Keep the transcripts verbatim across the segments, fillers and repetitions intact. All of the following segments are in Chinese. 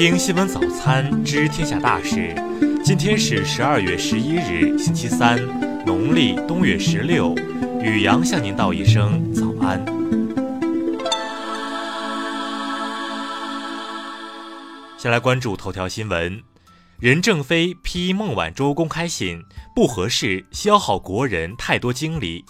听新闻早餐知天下大事。今天是十二月十一日，星期三，农历冬月十六。雨阳向您道一声早安。先来关注头条新闻：任正非批孟晚舟公开信不合适，消耗国人太多精力。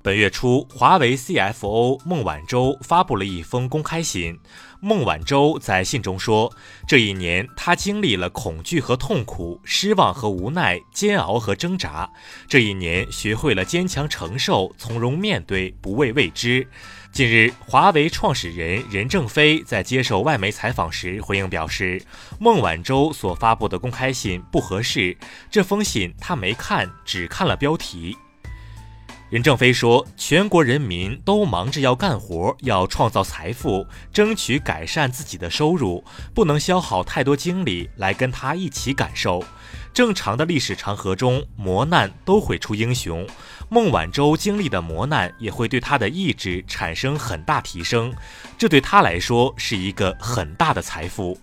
本月初，华为 C F O 孟晚舟发布了一封公开信。孟晚舟在信中说，这一年她经历了恐惧和痛苦，失望和无奈，煎熬和挣扎。这一年学会了坚强承受，从容面对，不畏未知。近日，华为创始人任正非在接受外媒采访时回应表示，孟晚舟所发布的公开信不合适，这封信他没看，只看了标题。任正非说，全国人民都忙着要干活，要创造财富，争取改善自己的收入，不能消耗太多精力来跟他一起感受。正常的历史长河中，磨难都会出英雄，孟晚舟经历的磨难也会对他的意志产生很大提升，这对他来说是一个很大的财富。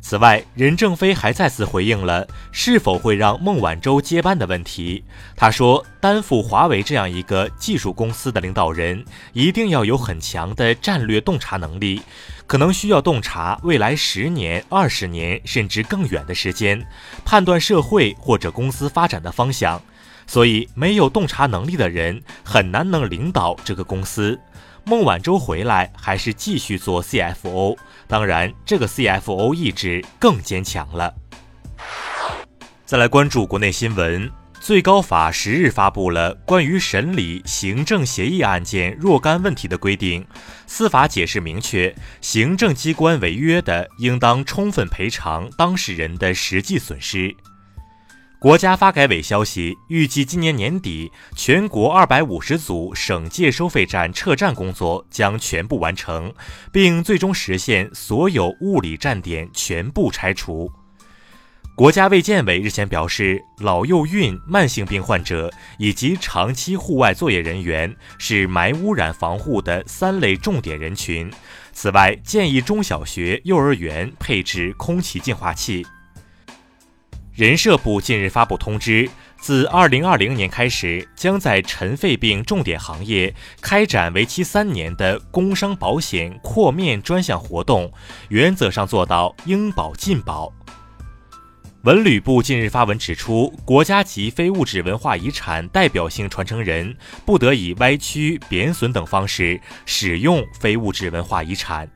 此外，任正非还再次回应了是否会让孟晚舟接班的问题。他说，担负华为这样一个技术公司的领导人，一定要有很强的战略洞察能力，可能需要洞察未来十年、二十年甚至更远的时间，判断社会或者公司发展的方向。所以，没有洞察能力的人很难能领导这个公司。孟晚舟回来还是继续做 C F O， 当然这个 C F O 意志更坚强了。再来关注国内新闻，最高法十日发布了关于审理行政协议案件若干问题的规定，司法解释明确，行政机关违约的应当充分赔偿当事人的实际损失。国家发改委消息，预计今年年底，全国二百五十组省界收费站撤站工作将全部完成，并最终实现所有物理站点全部拆除。国家卫健委日前表示，老幼孕、慢性病患者以及长期户外作业人员是霾污染防护的三类重点人群。此外，建议中小学、幼儿园配置空气净化器。人社部近日发布通知，自二零二零年开始，将在尘肺病重点行业开展为期三年的工伤保险扩面专项活动，原则上做到应保尽保。文旅部近日发文指出，国家级非物质文化遗产代表性传承人不得以歪曲、贬损等方式使用非物质文化遗产。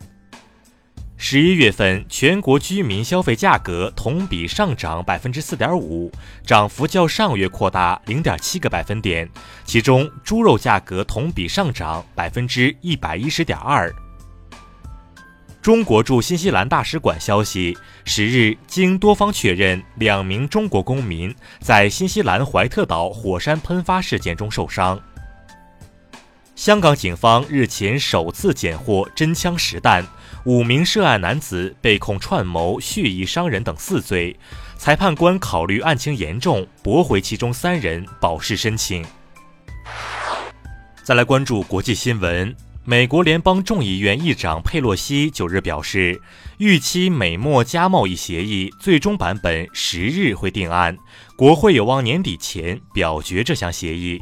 十一月份，全国居民消费价格同比上涨百分之四点五，涨幅较上月扩大零点七个百分点。其中，猪肉价格同比上涨百分之一百一十点二。中国驻新西兰大使馆消息，十日经多方确认，两名中国公民在新西兰怀特岛火山喷发事件中受伤。香港警方日前首次检获真枪实弹，五名涉案男子被控串谋蓄意伤人等四罪，裁判官考虑案情严重，驳回其中三人保释申请。再来关注国际新闻，美国联邦众议院议长佩洛西九日表示，预期美墨加贸易协议最终版本十日会定案，国会有望年底前表决这项协议。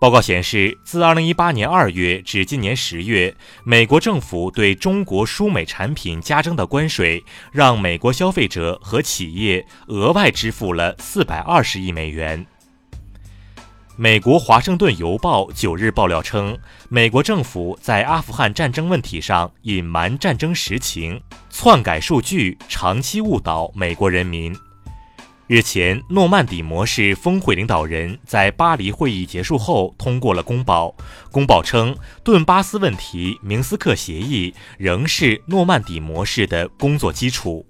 报告显示，自二零一八年二月至今年十月，美国政府对中国输美产品加征的关税，让美国消费者和企业额外支付了四百二十亿美元。美国《华盛顿邮报》九日爆料称，美国政府在阿富汗战争问题上隐瞒战争实情，篡改数据，长期误导美国人民。日前，诺曼底模式峰会领导人在巴黎会议结束后通过了公报。公报称，顿巴斯问题明斯克协议仍是诺曼底模式的工作基础。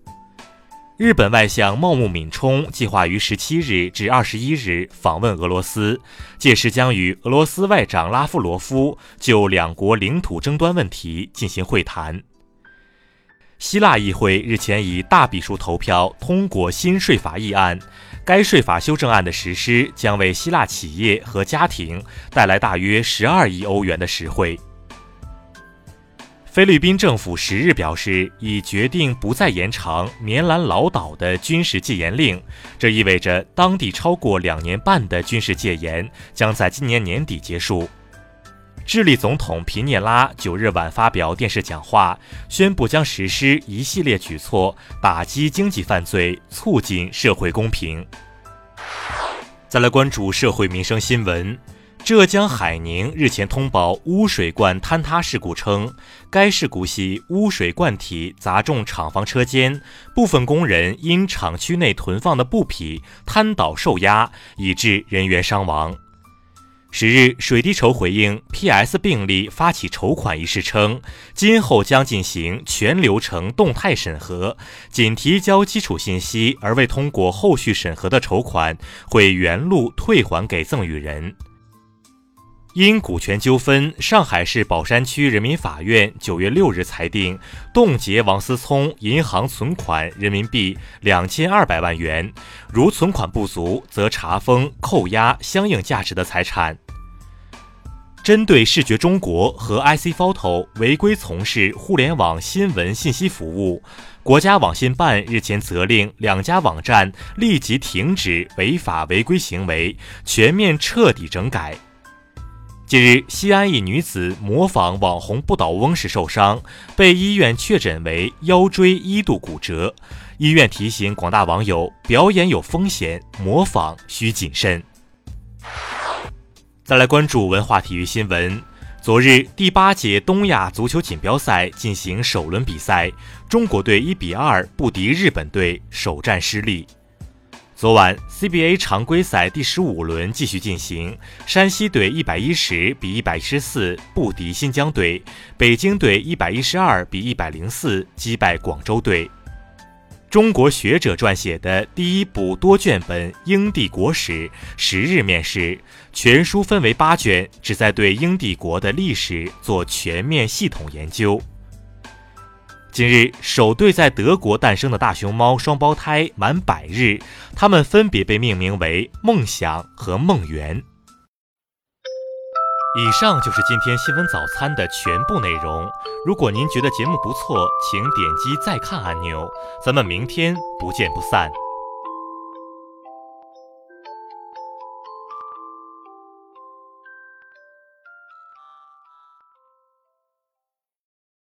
日本外相茂木敏充计划于十七日至二十一日访问俄罗斯，届时将与俄罗斯外长拉夫罗夫就两国领土争端问题进行会谈。希腊议会日前以大比数投票通过新税法议案，该税法修正案的实施将为希腊企业和家庭带来大约十二亿欧元的实惠。菲律宾政府十日表示，已决定不再延长棉兰老岛的军事戒严令，这意味着当地超过两年半的军事戒严将在今年年底结束。智利总统皮涅拉九日晚发表电视讲话，宣布将实施一系列举措，打击经济犯罪，促进社会公平。再来关注社会民生新闻。浙江海宁日前通报污水罐坍塌事故称，该事故系污水罐体砸中厂房车间，部分工人因厂区内囤放的布匹瘫倒受压，以致人员伤亡。十日，水滴筹回应 P S 病例发起筹款一事称，今后将进行全流程动态审核，仅提交基础信息而未通过后续审核的筹款会原路退还给赠与人。因股权纠纷，上海市宝山区人民法院九月六日裁定，冻结王思聪银行存款人民币两千二百万元，如存款不足，则查封、扣押相应价值的财产。针对视觉中国和 I C photo 违规从事互联网新闻信息服务，国家网信办日前责令两家网站立即停止违法违规行为，全面彻底整改。近日，西安一女子模仿网红不倒翁时受伤，被医院确诊为腰椎一度骨折。医院提醒广大网友，表演有风险，模仿需谨慎。再来关注文化体育新闻。昨日，第八届东亚足球锦标赛进行首轮比赛，中国队一比二不敌日本队，首战失利。昨晚 C B A 常规赛第十五轮继续进行，山西队一百一十比一百一十四不敌新疆队，北京队一百一十二比一百零四击败广州队。中国学者撰写的第一部多卷本《英帝国史》十日面世，全书分为八卷，旨在对英帝国的历史做全面系统研究。近日，首对在德国诞生的大熊猫双胞胎满百日，它们分别被命名为梦想和梦圆。以上就是今天新闻早餐的全部内容。如果您觉得节目不错，请点击再看按钮。咱们明天不见不散。